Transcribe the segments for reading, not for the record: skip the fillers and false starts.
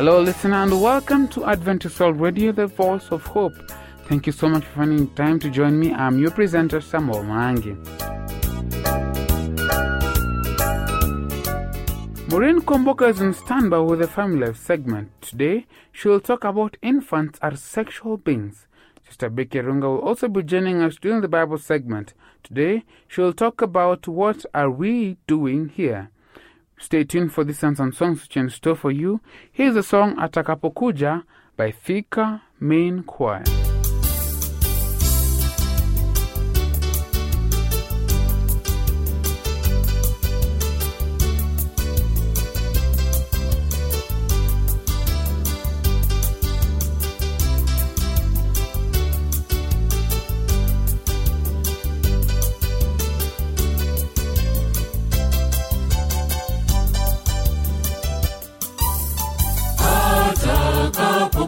Hello, listener, and welcome to Adventist World Radio, the voice of hope. Thank you so much for finding time to join me. I'm your presenter, Samuel Mahangi. Maureen Komboka is in standby with the Family Life segment. Today, she will talk about infants are sexual beings. Sister Becky Arunga will also be joining us during the Bible segment. Today, she will talk about what are we doing here. Stay tuned for the songs and songs which are in store for you. Here's the song Atakapokuja by Fika Main Choir.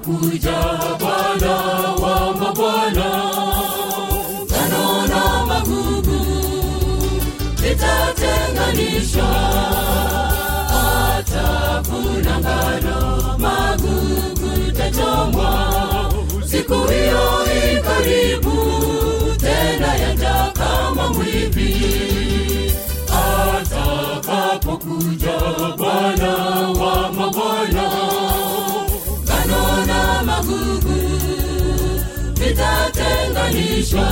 Atakapokuja Bwana wa mabwana, dhana na magugu vitatenganisha, atavunangana magugu tachomwa, siku hiyo ikaribu tena yata kama mwivi. Atakapokuja Bwana wa mabwana, vitatenganisha,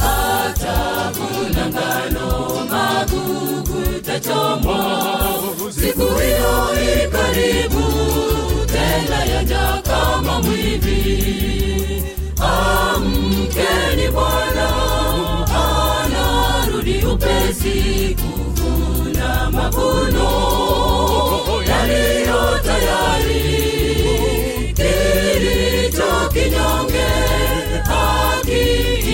atavunangana magugu tachomwa, siku hiyo ikaribu tena yaja kama mwivi. Amkeni, Bwana anarudi upesi kuvuna mavuno yaliyo tayari. Kinyonge haki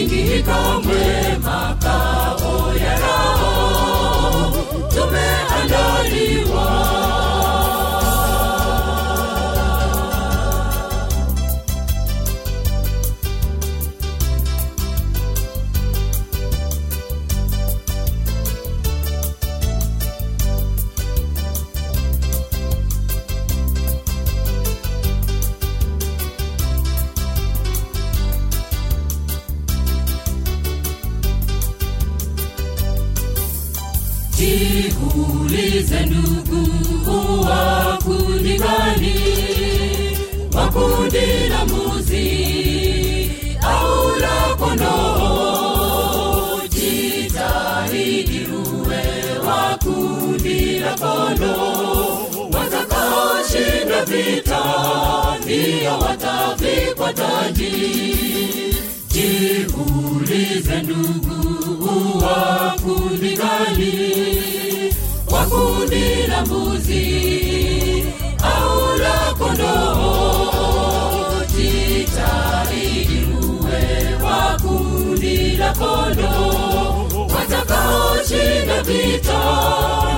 ingi kamwe makao ya roho tumeandaliwa. Jiulize ndugu, wakundi gani, wakundi la mbuzi au la kondoo? Jitahidi uwe wakundi la kondoo, watakaoshinda vita ndio watavikwa taji. Jiulize ndugu, wakundi gani, wakundi la mbuzi au la kondoo? Jitahidi uwe wakundi la kondoo, watakaoshinda vita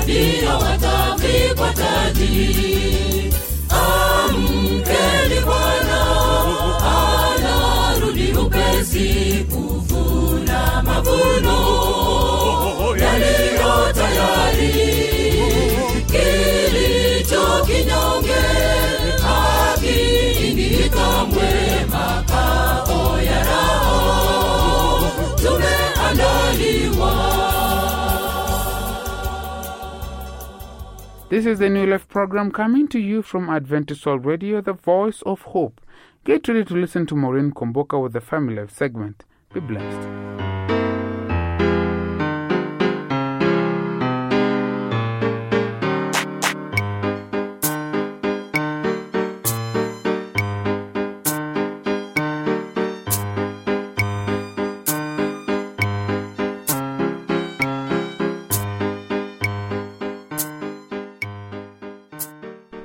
ndio watavikwa taji. Amkeni, Bwana anarudi upesi kuvuna mavuno yaliyo tayari. Kilicho kinyonge hakingii kamwe makao ya roho tumeandaliwa. This is the New Life program coming to you from Adventist Soul Radio, the voice of hope. Get ready to listen to Maureen Komboka with the Family Life segment. Be blessed.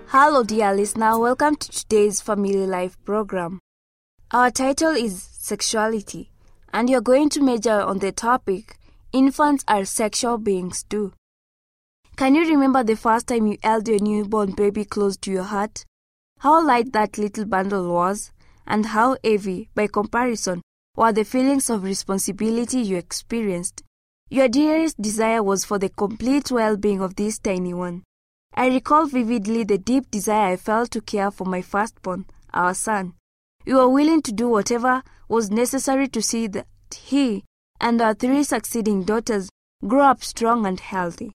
Hello, dear listener, welcome to today's Family Life program. Our title is Sexuality, and you're going to major on the topic, Infants Are Sexual Beings Too. Can you remember the first time you held your newborn baby close to your heart? How light that little bundle was, and how heavy, by comparison, were the feelings of responsibility you experienced. Your dearest desire was for the complete well-being of this tiny one. I recall vividly the deep desire I felt to care for my firstborn, our son. We were willing to do whatever was necessary to see that he and our three succeeding daughters grow up strong and healthy.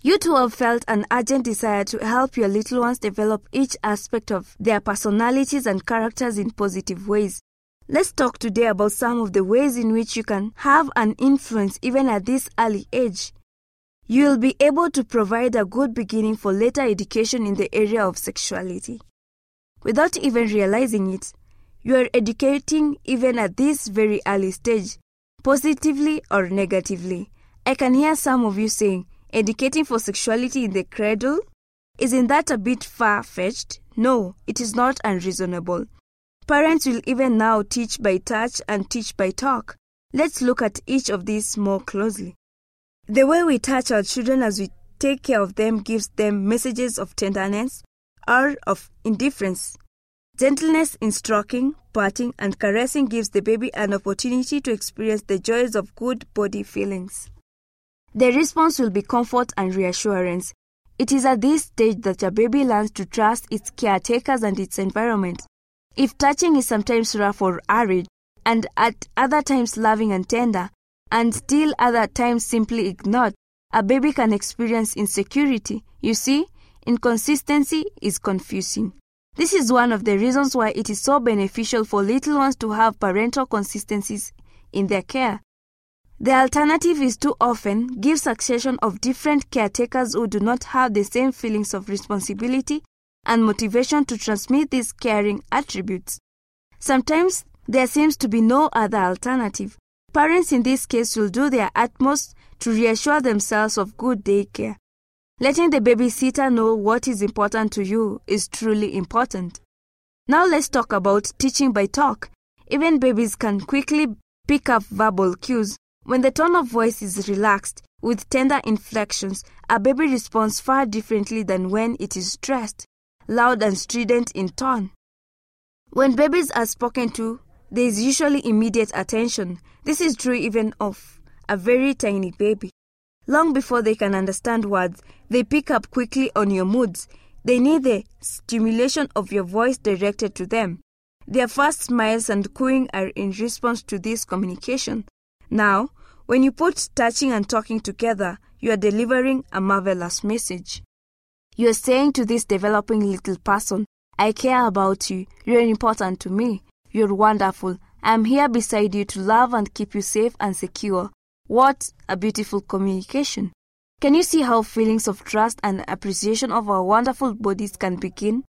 You too have felt an urgent desire to help your little ones develop each aspect of their personalities and characters in positive ways. Let's talk today about some of the ways in which you can have an influence even at this early age. You will be able to provide a good beginning for later education in the area of sexuality. Without even realizing it, you are educating even at this very early stage, positively or negatively. I can hear some of you saying, educating for sexuality in the cradle? Isn't that a bit far-fetched? No, it is not unreasonable. Parents will even now teach by touch and teach by talk. Let's look at each of these more closely. The way we touch our children as we take care of them gives them messages of tenderness or of indifference. Gentleness in stroking, patting, and caressing gives the baby an opportunity to experience the joys of good body feelings. The response will be comfort and reassurance. It is at this stage that a baby learns to trust its caretakers and its environment. If touching is sometimes rough or arid, and at other times loving and tender, and still other times simply ignored, a baby can experience insecurity. You see, inconsistency is confusing. This is one of the reasons why it is so beneficial for little ones to have parental consistencies in their care. The alternative is to often give succession of different caretakers who do not have the same feelings of responsibility and motivation to transmit these caring attributes. Sometimes there seems to be no other alternative. Parents in this case will do their utmost to reassure themselves of good daycare. Letting the babysitter know what is important to you is truly important. Now let's talk about teaching by talk. Even babies can quickly pick up verbal cues. When the tone of voice is relaxed, with tender inflections, a baby responds far differently than when it is stressed, loud and strident in tone. When babies are spoken to, there is usually immediate attention. This is true even of a very tiny baby. Long before they can understand words, they pick up quickly on your moods. They need the stimulation of your voice directed to them. Their first smiles and cooing are in response to this communication. Now, when you put touching and talking together, you are delivering a marvelous message. You are saying to this developing little person, I care about you, you are important to me. You're wonderful. I'm here beside you to love and keep you safe and secure. What a beautiful communication. Can you see how feelings of trust and appreciation of our wonderful bodies can begin?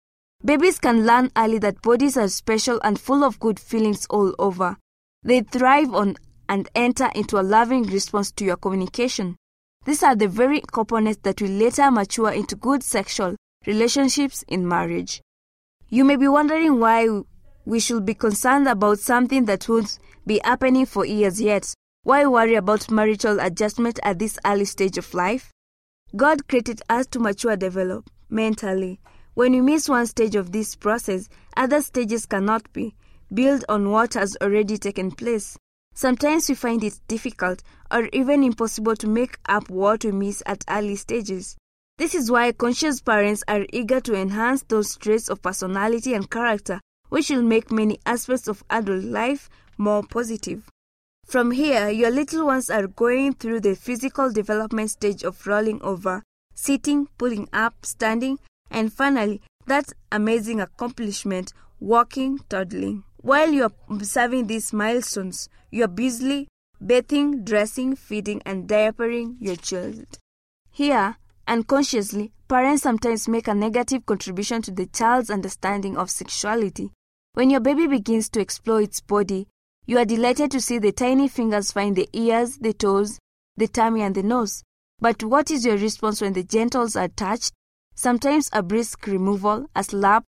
Babies can learn early that bodies are special and full of good feelings all over. They thrive on and enter into a loving response to your communication. These are the very components that will later mature into good sexual relationships in marriage. You may be wondering why we should be concerned about something that won't be happening for years yet. Why worry about marital adjustment at this early stage of life? God created us to mature developmentally. When we miss one stage of this process, other stages cannot be built on what has already taken place. Sometimes we find it difficult or even impossible to make up what we miss at early stages. This is why conscious parents are eager to enhance those traits of personality and character which will make many aspects of adult life more positive. From here, your little ones are going through the physical development stage of rolling over, sitting, pulling up, standing, and finally, that amazing accomplishment, walking, toddling. While you are observing these milestones, you are busily bathing, dressing, feeding, and diapering your child. Here, unconsciously, parents sometimes make a negative contribution to the child's understanding of sexuality. When your baby begins to explore its body, you are delighted to see the tiny fingers find the ears, the toes, the tummy, and the nose. But what is your response when the genitals are touched? Sometimes a brisk removal, a slap,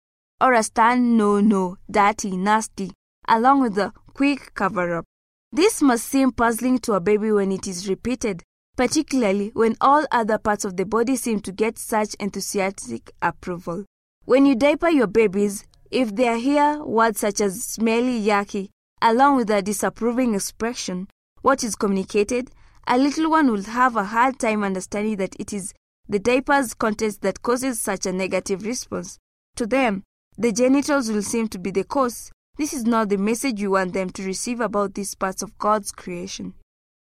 or a stern no, dirty, nasty, along with a quick cover-up. This must seem puzzling to a baby when it is repeated, particularly when all other parts of the body seem to get such enthusiastic approval. When you diaper your babies, if they hear words such as smelly, yucky, along with a disapproving expression, what is communicated, a little one will have a hard time understanding that it is The diapers contest that causes such a negative response. To them, the genitals will seem to be the cause. This is not the message you want them to receive about these parts of God's creation.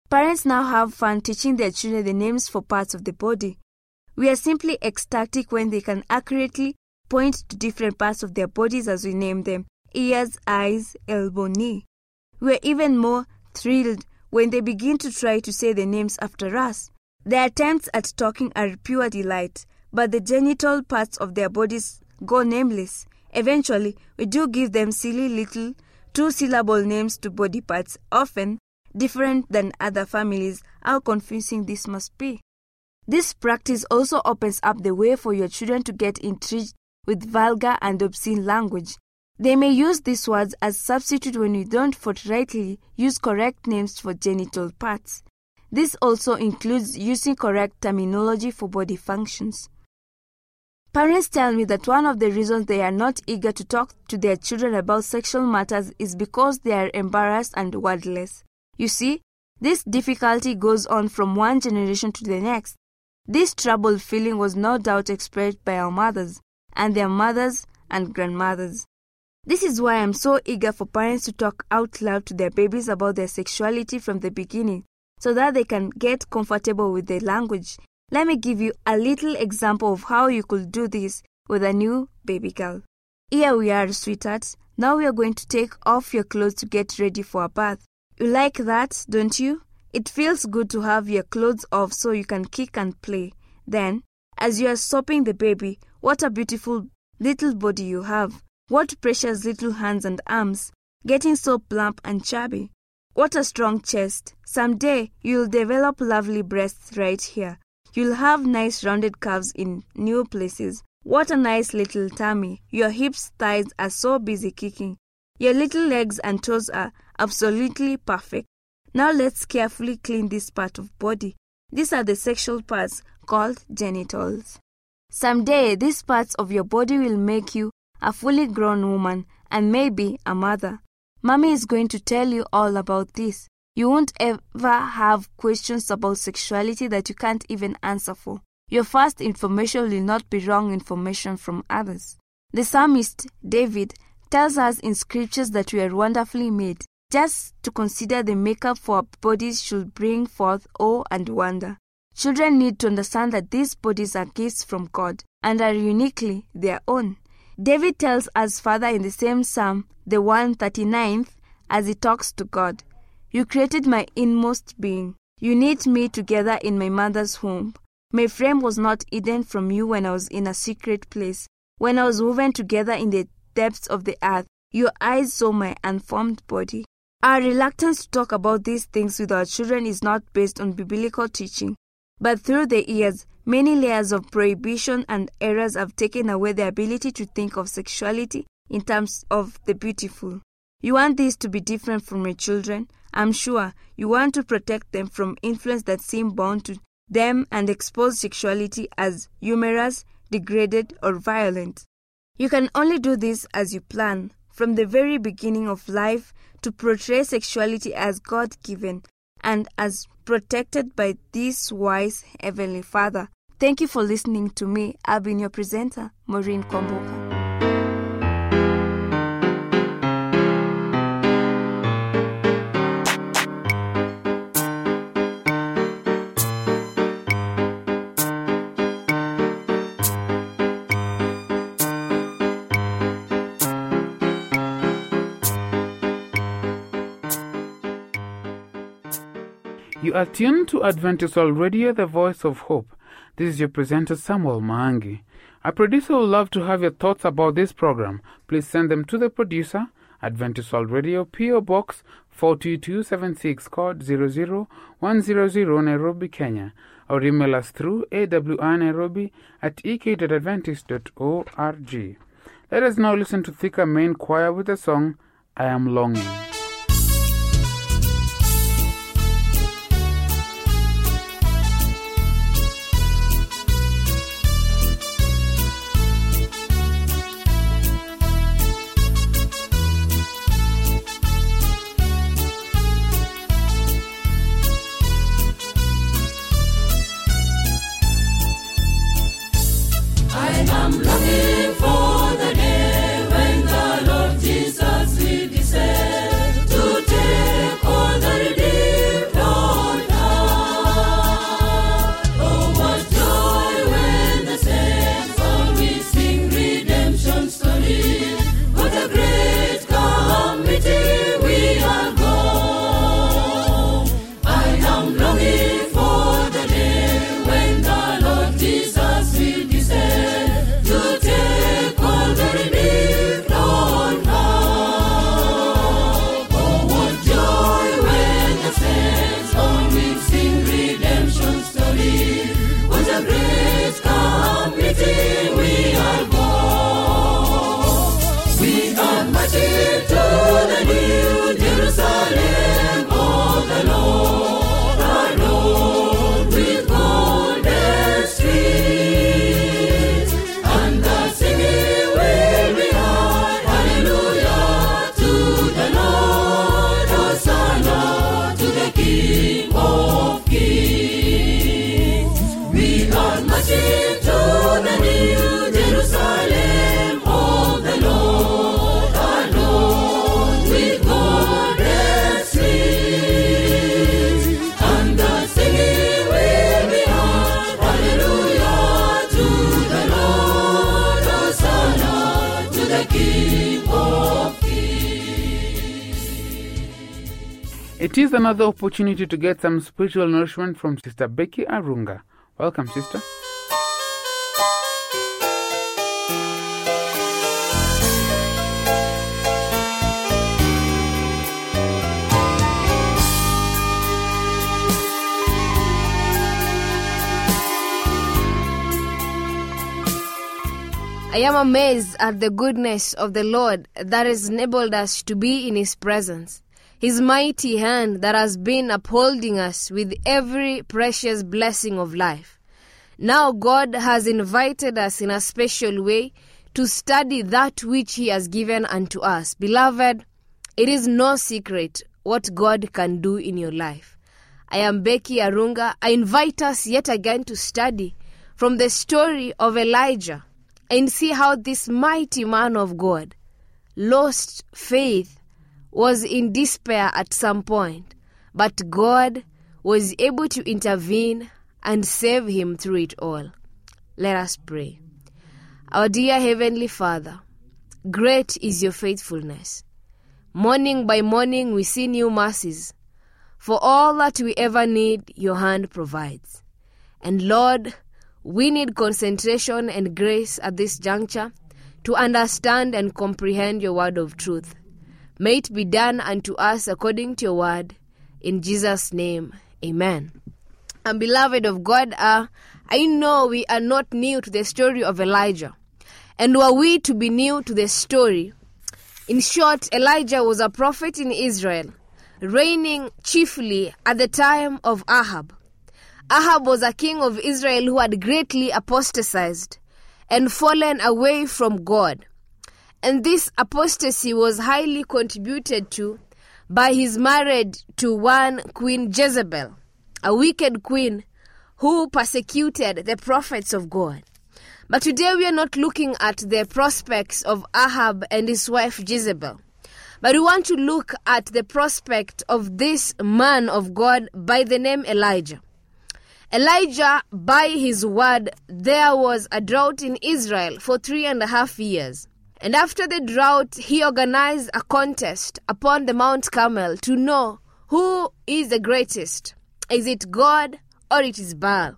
Parents now have fun teaching their children the names for parts of the body. We are simply ecstatic when they can accurately point to different parts of their bodies as we name them: ears, eyes, elbow, knee. We are even more thrilled when they begin to try to say the names after us. Their attempts at talking are pure delight, but the genital parts of their bodies go nameless. Eventually, we do give them silly little two-syllable names to body parts, often different than other families. How confusing this must be. This practice also opens up the way for your children to get intrigued with vulgar and obscene language. They may use these words as substitute when we don't forthrightly use correct names for genital parts. This also includes using correct terminology for body functions. Parents tell me that one of the reasons they are not eager to talk to their children about sexual matters is because they are embarrassed and wordless. You see, this difficulty goes on from one generation to the next. This troubled feeling was no doubt expressed by our mothers and their mothers and grandmothers. This is why I'm so eager for parents to talk out loud to their babies about their sexuality from the beginning, so that they can get comfortable with their language. Let me give you a little example of how you could do this with a new baby girl. Here we are, sweethearts. Now we are going to take off your clothes to get ready for a bath. You like that, don't you? It feels good to have your clothes off so you can kick and play. Then, as you are sopping the baby, what a beautiful little body you have. What precious little hands and arms, getting so plump and chubby. What a strong chest. Someday you'll develop lovely breasts right here. You'll have nice rounded curves in new places. What a nice little tummy. Your hips, thighs are so busy kicking. Your little legs and toes are absolutely perfect. Now let's carefully clean this part of body. These are the sexual parts called genitals. Someday these parts of your body will make you a fully grown woman, and maybe a mother. Mommy is going to tell you all about this. You won't ever have questions about sexuality that you can't even answer for. Your first information will not be wrong information from others. The psalmist, David, tells us in scriptures that we are wonderfully made. Just to consider the makeup for our bodies should bring forth awe and wonder. Children need to understand that these bodies are gifts from God and are uniquely their own. David tells us further in the same psalm, the 139th, as he talks to God, "You created my inmost being. You knit me together in my mother's womb. My frame was not hidden from you when I was in a secret place, when I was woven together in the depths of the earth. Your eyes saw my unformed body." Our reluctance to talk about these things with our children is not based on biblical teaching, but through the years, many layers of prohibition and errors have taken away the ability to think of sexuality in terms of the beautiful. You want this to be different from your children? I'm sure you want to protect them from influence that seem bound to them and expose sexuality as humorous, degraded, or violent. You can only do this as you plan, from the very beginning of life, to portray sexuality as God-given and as protected by this wise Heavenly Father. Thank you for listening to me. I've been your presenter, Maureen Komboka. You are tuned to Adventist World Radio, the voice of hope. This is your presenter, Samuel Mahangi. Our producer would love to have your thoughts about this program. Please send them to the producer, Adventist World Radio, P.O. Box 42276, code 00100, Nairobi, Kenya. Or email us through awnairobi@ek.adventist.org. Let us now listen to Fika Main Choir with the song, "I Am Longing." It is another opportunity to get some spiritual nourishment from Sister Becky Arunga. Welcome, Sister. I am amazed at the goodness of the Lord that has enabled us to be in His presence. His mighty hand that has been upholding us with every precious blessing of life. Now God has invited us in a special way to study that which He has given unto us. Beloved, it is no secret what God can do in your life. I am Becky Arunga. I invite us yet again to study from the story of Elijah and see how this mighty man of God lost faith, was in despair at some point, but God was able to intervene and save him through it all. Let us pray. Our dear Heavenly Father, great is your faithfulness. Morning by morning we see new mercies. For all that we ever need, your hand provides. And Lord, we need concentration and grace at this juncture to understand and comprehend your word of truth. May it be done unto us according to your word. In Jesus' name, amen. And beloved of God, I know we are not new to the story of Elijah. And were we to be new to the story? In short, Elijah was a prophet in Israel, reigning chiefly at the time of Ahab. Ahab was a king of Israel who had greatly apostatized and fallen away from God. And this apostasy was highly contributed to by his marriage to one Queen Jezebel, a wicked queen who persecuted the prophets of God. But today we are not looking at the prospects of Ahab and his wife Jezebel, but we want to look at the prospect of this man of God by the name Elijah. Elijah, by his word, there was a drought in Israel for 3.5 years. And after the drought, he organized a contest upon the Mount Carmel to know who is the greatest. Is it God or it is Baal?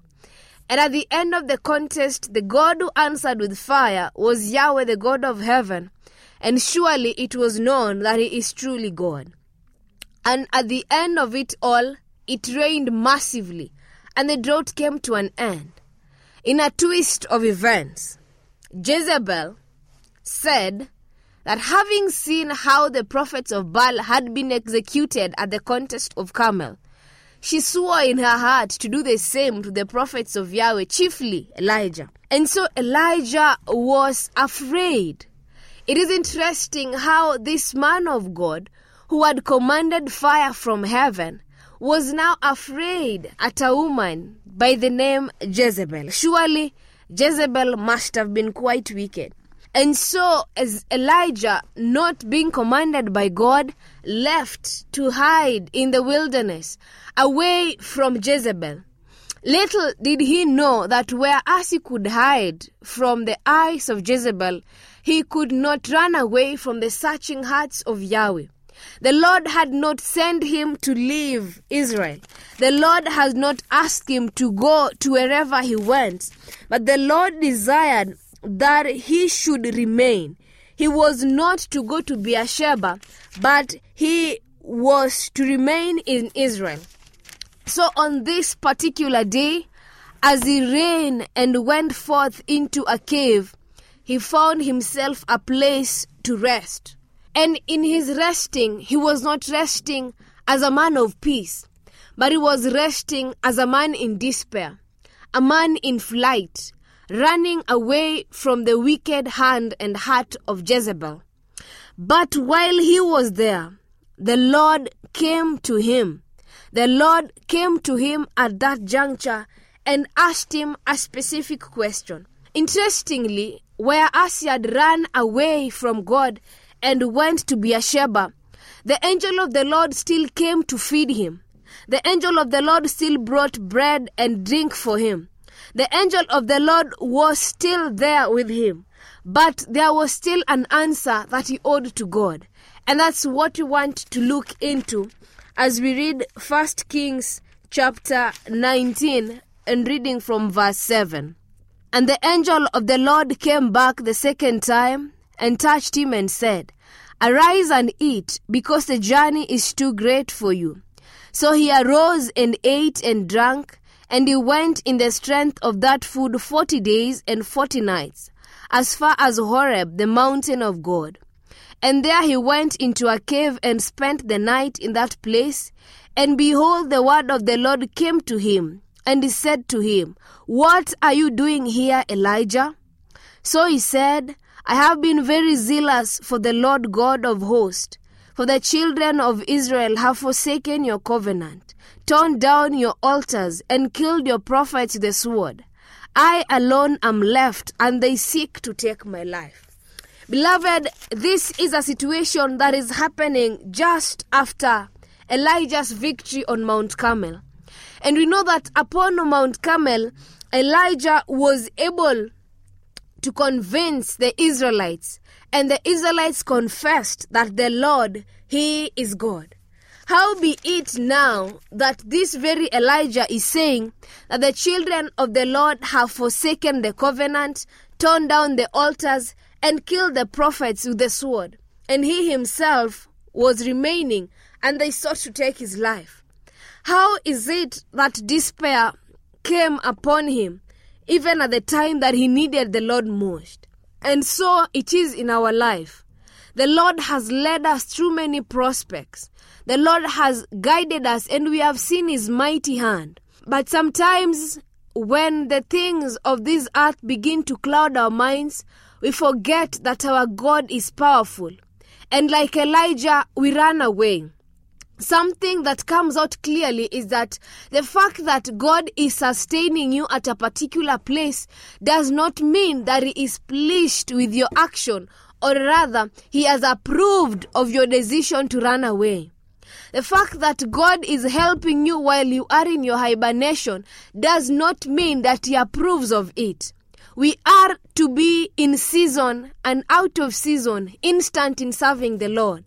And at the end of the contest, the God who answered with fire was Yahweh, the God of heaven. And surely it was known that He is truly God. And at the end of it all, it rained massively, and the drought came to an end. In a twist of events, Jezebel said that having seen how the prophets of Baal had been executed at the contest of Carmel, she swore in her heart to do the same to the prophets of Yahweh, chiefly Elijah. And so Elijah was afraid. It is interesting how this man of God, who had commanded fire from heaven, was now afraid at a woman by the name Jezebel. Surely Jezebel must have been quite wicked. And so, as Elijah, not being commanded by God, left to hide in the wilderness, away from Jezebel. Little did he know that whereas he could hide from the eyes of Jezebel, he could not run away from the searching hearts of Yahweh. The Lord had not sent him to leave Israel. The Lord has not asked him to go to wherever he went. But the Lord desired that he should remain. He was not to go to Beersheba, but he was to remain in Israel. So on this particular day, as he ran and went forth into a cave, he found himself a place to rest. And in his resting, he was not resting as a man of peace, but he was resting as a man in despair, a man in flight, running away from the wicked hand and heart of Jezebel. But while he was there, the Lord came to him. The Lord came to him at that juncture and asked him a specific question. Interestingly, whereas he had run away from God and went to Beersheba, the angel of the Lord still came to feed him. The angel of the Lord still brought bread and drink for him. The angel of the Lord was still there with him. But there was still an answer that he owed to God. And that's what we want to look into as we read 1 Kings chapter 19 and reading from verse 7. And the angel of the Lord came back the second time and touched him and said, "Arise and eat, because the journey is too great for you." So he arose and ate and drank, and he went in the strength of that food 40 days and 40 nights, as far as Horeb, the mountain of God. And there he went into a cave and spent the night in that place. And behold, the word of the Lord came to him, and he said to him, "What are you doing here, Elijah?" So he said, "I have been very zealous for the Lord God of hosts, for the children of Israel have forsaken your covenant, torn down your altars, and killed your prophets with the sword. I alone am left, and they seek to take my life." Beloved, this is a situation that is happening just after Elijah's victory on Mount Carmel. And we know that upon Mount Carmel, Elijah was able to convince the Israelites. And the Israelites confessed that the Lord, he is God. How be it now that this very Elijah is saying that the children of the Lord have forsaken the covenant, torn down the altars, and killed the prophets with the sword, and he himself was remaining, and they sought to take his life? How is it that despair came upon him, even at the time that he needed the Lord most? And so it is in our life. The Lord has led us through many prospects. The Lord has guided us, and we have seen his mighty hand. But sometimes when the things of this earth begin to cloud our minds, we forget that our God is powerful. And like Elijah, we run away. Something that comes out clearly is that the fact that God is sustaining you at a particular place does not mean that he is pleased with your action, or rather, he has approved of your decision to run away. The fact that God is helping you while you are in your hibernation does not mean that he approves of it. We are to be in season and out of season, instant in serving the Lord.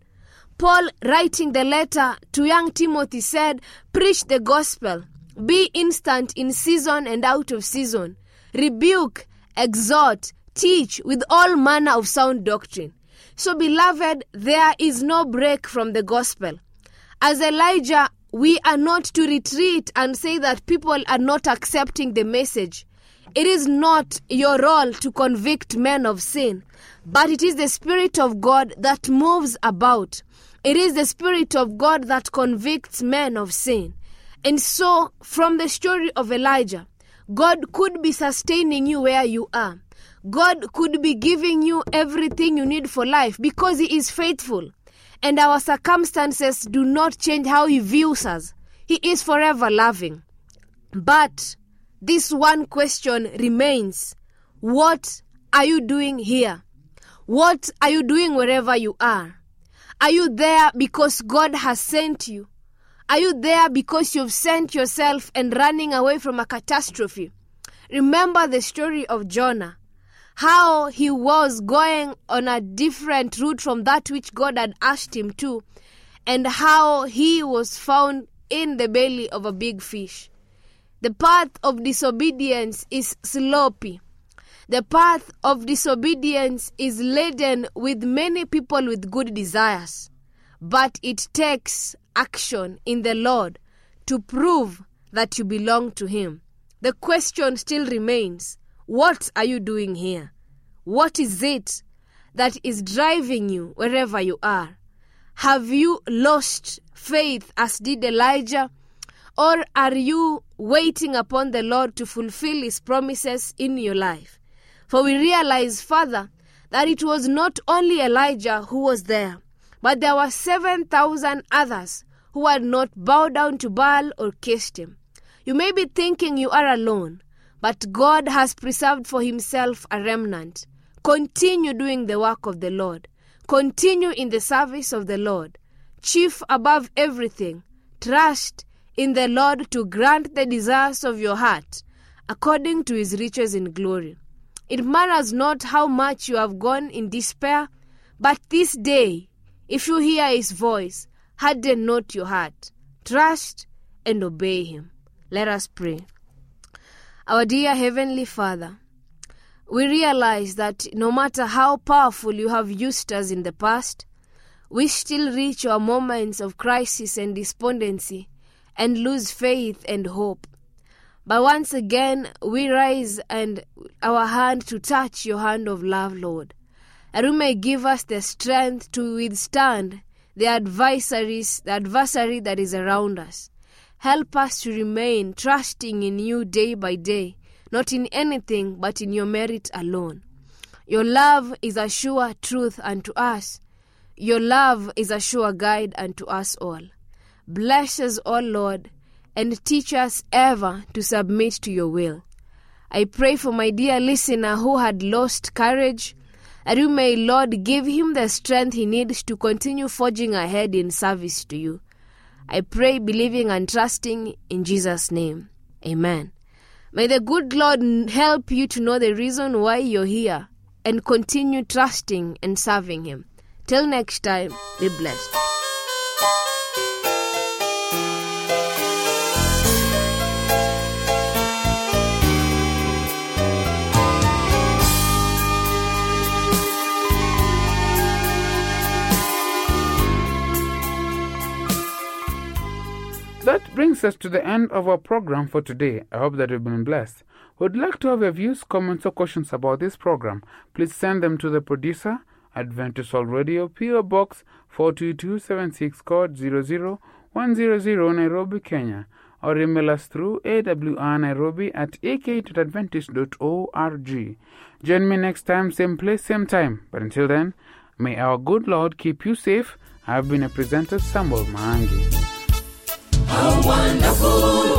Paul, writing the letter to young Timothy, said, "Preach the gospel, be instant in season and out of season, rebuke, exhort, teach with all manner of sound doctrine." So, beloved, there is no break from the gospel. As Elijah, we are not to retreat and say that people are not accepting the message. It is not your role to convict men of sin, but it is the Spirit of God that moves about. It is the Spirit of God that convicts men of sin. And so, from the story of Elijah, God could be sustaining you where you are. God could be giving you everything you need for life because he is faithful. And our circumstances do not change how he views us. He is forever loving. But this one question remains: what are you doing here? What are you doing wherever you are? Are you there because God has sent you? Are you there because you've sent yourself and running away from a catastrophe? Remember the story of Jonah, how he was going on a different route from that which God had asked him to, and how he was found in the belly of a big fish. The path of disobedience is sloppy. The path of disobedience is laden with many people with good desires. But it takes action in the Lord to prove that you belong to him. The question still remains: what are you doing here? What is it that is driving you wherever you are? Have you lost faith as did Elijah? Or are you waiting upon the Lord to fulfill his promises in your life? For we realize further that it was not only Elijah who was there, but there were 7,000 others who had not bowed down to Baal or kissed him. You may be thinking you are alone, but God has preserved for himself a remnant. Continue doing the work of the Lord. Continue in the service of the Lord. Chief above everything, trust in the Lord to grant the desires of your heart according to his riches in glory. It matters not how much you have gone in despair, but this day, if you hear his voice, harden not your heart. Trust and obey him. Let us pray. Our dear Heavenly Father, we realize that no matter how powerful you have used us in the past, we still reach our moments of crisis and despondency and lose faith and hope. But once again, we rise and our hand to touch your hand of love, Lord, and you may give us the strength to withstand the adversary that is around us. Help us to remain trusting in you day by day, not in anything but in your merit alone. Your love is a sure truth unto us. Your love is a sure guide unto us all. Bless us, O Lord, and teach us ever to submit to your will. I pray for my dear listener who had lost courage, that you may, Lord, give him the strength he needs to continue forging ahead in service to you. I pray, believing and trusting in Jesus' name. Amen. May the good Lord help you to know the reason why you're here and continue trusting and serving him. Till next time, be blessed. That brings us to the end of our program for today. I hope that you've been blessed. We'd like to have your views, comments, or questions about this program. Please send them to the producer, Adventist World Radio, PO Box 42276, code 00100, Nairobi, Kenya, or email us through awnairobi@ak.adventist.org. Join me next time, same place, same time. But until then, may our good Lord keep you safe. I've been a presenter, Samuel Mahangi. How wonderful!